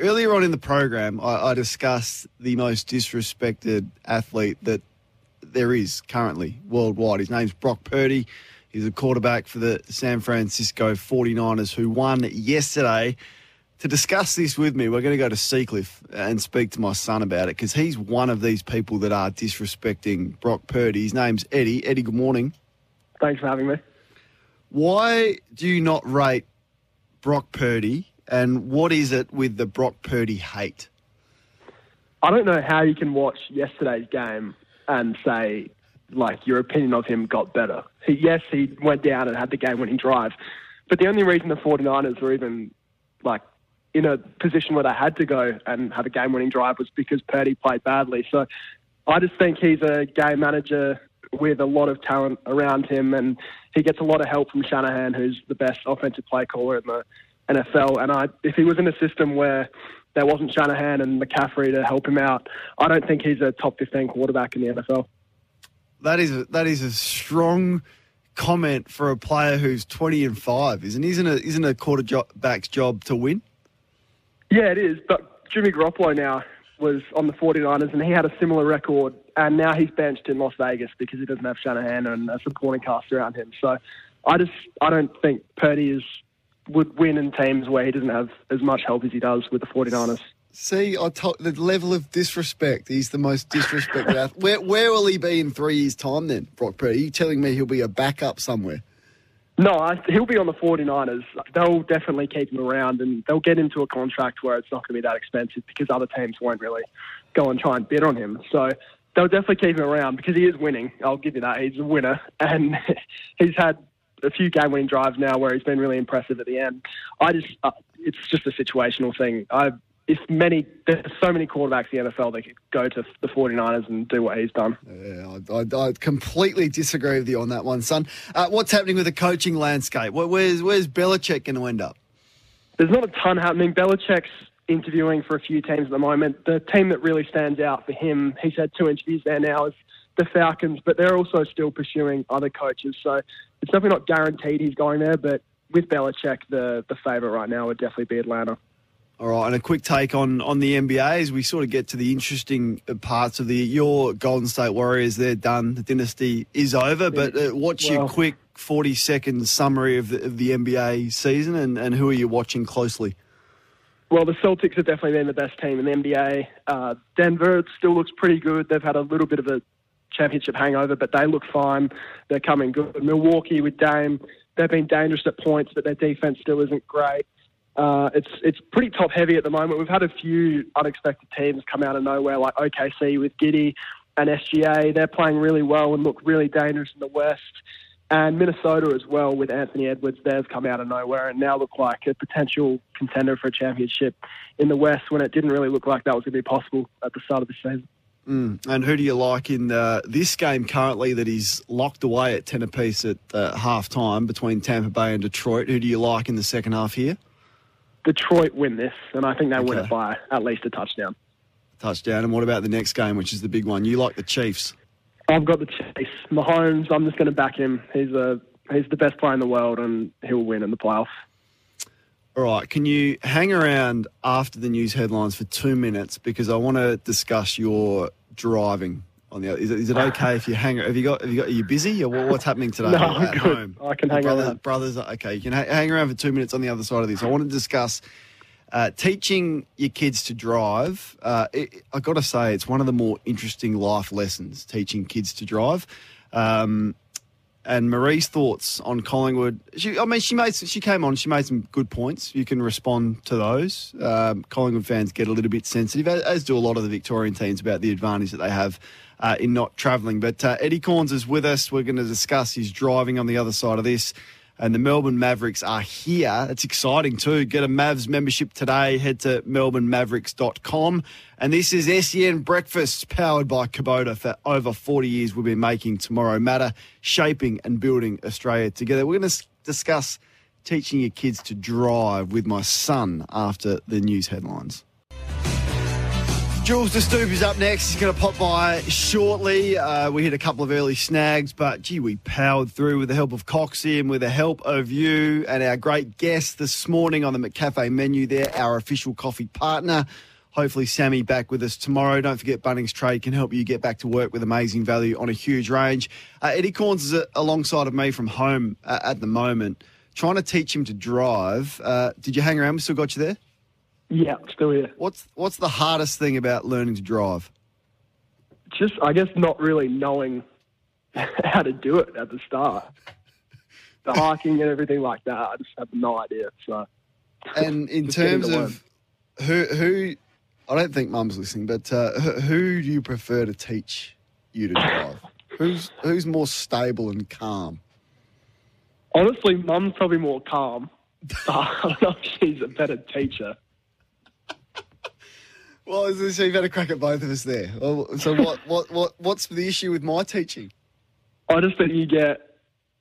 Earlier on in the program, I discussed the most disrespected athlete that there is currently worldwide. His name's Brock Purdy. He's a quarterback for the San Francisco 49ers who won yesterday. To discuss this with me, we're going to go to Seacliff and speak to my son about it because he's one of these people that are disrespecting Brock Purdy. His name's Eddie. Eddie, good morning. Thanks for having me. Why do you not rate Brock Purdy, and what is it with the Brock Purdy hate? I don't know how you can watch yesterday's game and say, like, your opinion of him got better. Yes, he went down and had the game-winning drive, but the only reason the 49ers were even, like, in a position where they had to go and have a game-winning drive was because Purdy played badly. So I just think he's a game manager with a lot of talent around him, and he gets a lot of help from Shanahan, who's the best offensive play caller in the NFL. And if he was in a system where there wasn't Shanahan and McCaffrey to help him out, I don't think he's a top 15 quarterback in the NFL. That is a strong comment for a player who's 20-5, isn't a quarterback's job to win? Yeah, it is. But Jimmy Garoppolo now was on the 49ers, and he had a similar record, and now he's benched in Las Vegas because he doesn't have Shanahan and a supporting cast around him. So I don't think Purdy would win in teams where he doesn't have as much help as he does with the 49ers. See, the level of disrespect. He's the most disrespected athlete. Where will he be in 3 years' time then, Brock Purdy? Are you telling me he'll be a backup somewhere? No, he'll be on the 49ers. They'll definitely keep him around, and they'll get into a contract where it's not going to be that expensive because other teams won't really go and try and bid on him. So they'll definitely keep him around because he is winning. I'll give you that. He's a winner, and he's had a few game-winning drives now where he's been really impressive at the end. It's just a situational thing. There's so many quarterbacks in the NFL that could go to the 49ers and do what he's done. Yeah, I completely disagree with you on that one, son. What's happening with the coaching landscape? Where's Belichick going to end up? There's not a ton happening. Belichick's interviewing for a few teams at the moment. The team that really stands out for him, he's had 2 interviews there now, is the Falcons, but they're also still pursuing other coaches. So it's definitely not guaranteed he's going there, but with Belichick, the favourite right now would definitely be Atlanta. All right, and a quick take on the NBA as we sort of get to the interesting parts of your Golden State Warriors. They're done. The dynasty is over. But your quick 40-second summary of the NBA season and who are you watching closely? Well, the Celtics have definitely been the best team in the NBA. Denver still looks pretty good. They've had a little bit of a championship hangover, but they look fine. They're coming good. Milwaukee with Dame, they've been dangerous at points, but their defense still isn't great. It's pretty top-heavy at the moment. We've had a few unexpected teams come out of nowhere, like OKC with Giddy and SGA. They're playing really well and look really dangerous in the West. And Minnesota as well with Anthony Edwards. They've come out of nowhere and now look like a potential contender for a championship in the West when it didn't really look like that was going to be possible at the start of the season. And who do you like in this game currently that is locked away at 10 apiece at halftime between Tampa Bay and Detroit? Who do you like in the second half here? Detroit win this, and I think they win it by at least a touchdown. And what about the next game, which is the big one? You like the Chiefs? I've got the Chiefs. Mahomes, I'm just going to back him. He's the best player in the world, and he'll win in the playoffs. All right, can you hang around after the news headlines for 2 minutes because I want to discuss your driving. Is it okay if you hang? Are you busy? Or what's happening today? No, I'm good. Home? I can hang around. Brothers, okay, you can hang around for 2 minutes on the other side of this. I want to discuss teaching your kids to drive. I got to say, it's one of the more interesting life lessons, teaching kids to drive. And Marie's thoughts on Collingwood. She came on. She made some good points. You can respond to those. Collingwood fans get a little bit sensitive, as do a lot of the Victorian teams, about the advantage that they have in not travelling. But Eddie Cornes is with us. We're going to discuss his driving on the other side of this. And the Melbourne Mavericks are here. It's exciting too. Get a Mavs membership today. Head to melbournemavericks.com. And this is SEN Breakfast, powered by Kubota. For over 40 years, we've been making tomorrow matter, shaping and building Australia together. We're going to discuss teaching your kids to drive with my son after the news headlines. Jules De Stoop is up next. He's going to pop by shortly. We hit a couple of early snags, but gee, we powered through with the help of Coxie and with the help of you and our great guest this morning on the McCafe menu there, our official coffee partner. Hopefully Sammy back with us tomorrow. Don't forget Bunnings Trade can help you get back to work with amazing value on a huge range. Eddie Cornes is alongside of me from home at the moment, trying to teach him to drive. Did you hang around? We still got you there? Yeah, still here. What's the hardest thing about learning to drive? Just, I guess, not really knowing how to do it at the start. The hiking and everything like that, I just have no idea. So, and in terms of who, I don't think Mum's listening, but who do you prefer to teach you to drive? Who's more stable and calm? Honestly, Mum's probably more calm. I don't know if she's a better teacher. Well, so you've had a crack at both of us there. So what's the issue with my teaching? I just think you get,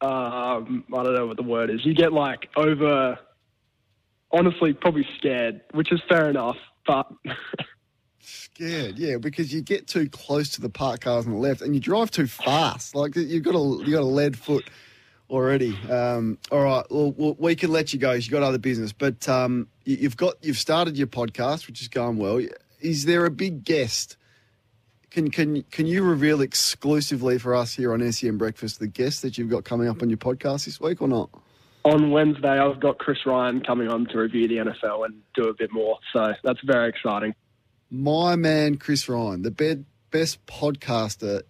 I don't know what the word is. You get like over, honestly, probably scared, which is fair enough, but... Scared, yeah, because you get too close to the parked cars on the left and you drive too fast. Like, you've got a lead foot already. All right, well, we can let you go. You've got other business, but you've started your podcast, which is going well. Is there a big guest? Can you reveal exclusively for us here on SEN Breakfast the guest that you've got coming up on your podcast this week or not? On Wednesday, I've got Chris Ryan coming on to review the NFL and do a bit more. So that's very exciting. My man, Chris Ryan, the best podcaster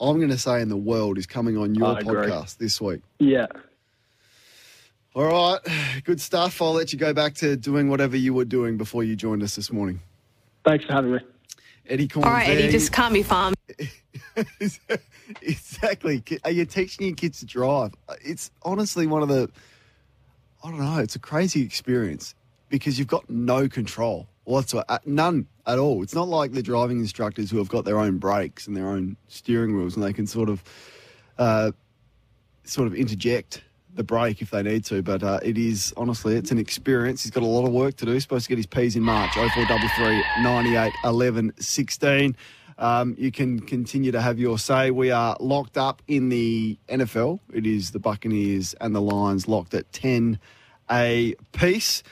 I'm going to say in the world is coming on your podcast this week. Yeah. All right. Good stuff. I'll let you go back to doing whatever you were doing before you joined us this morning. Thanks for having me. Eddie Cornes. All right, Eddie, just can't be farmed. Exactly. Are you teaching your kids to drive? It's honestly one of the, I don't know, it's a crazy experience because you've got no control whatsoever. None at all. It's not like the driving instructors who have got their own brakes and their own steering wheels and they can sort of interject the brake if they need to. But it is, honestly, it's an experience. He's got a lot of work to do. He's supposed to get his P's in March, 0433 98 11 16. You can continue to have your say. We are locked up in the NFL. It is the Buccaneers and the Lions locked at 10 apiece.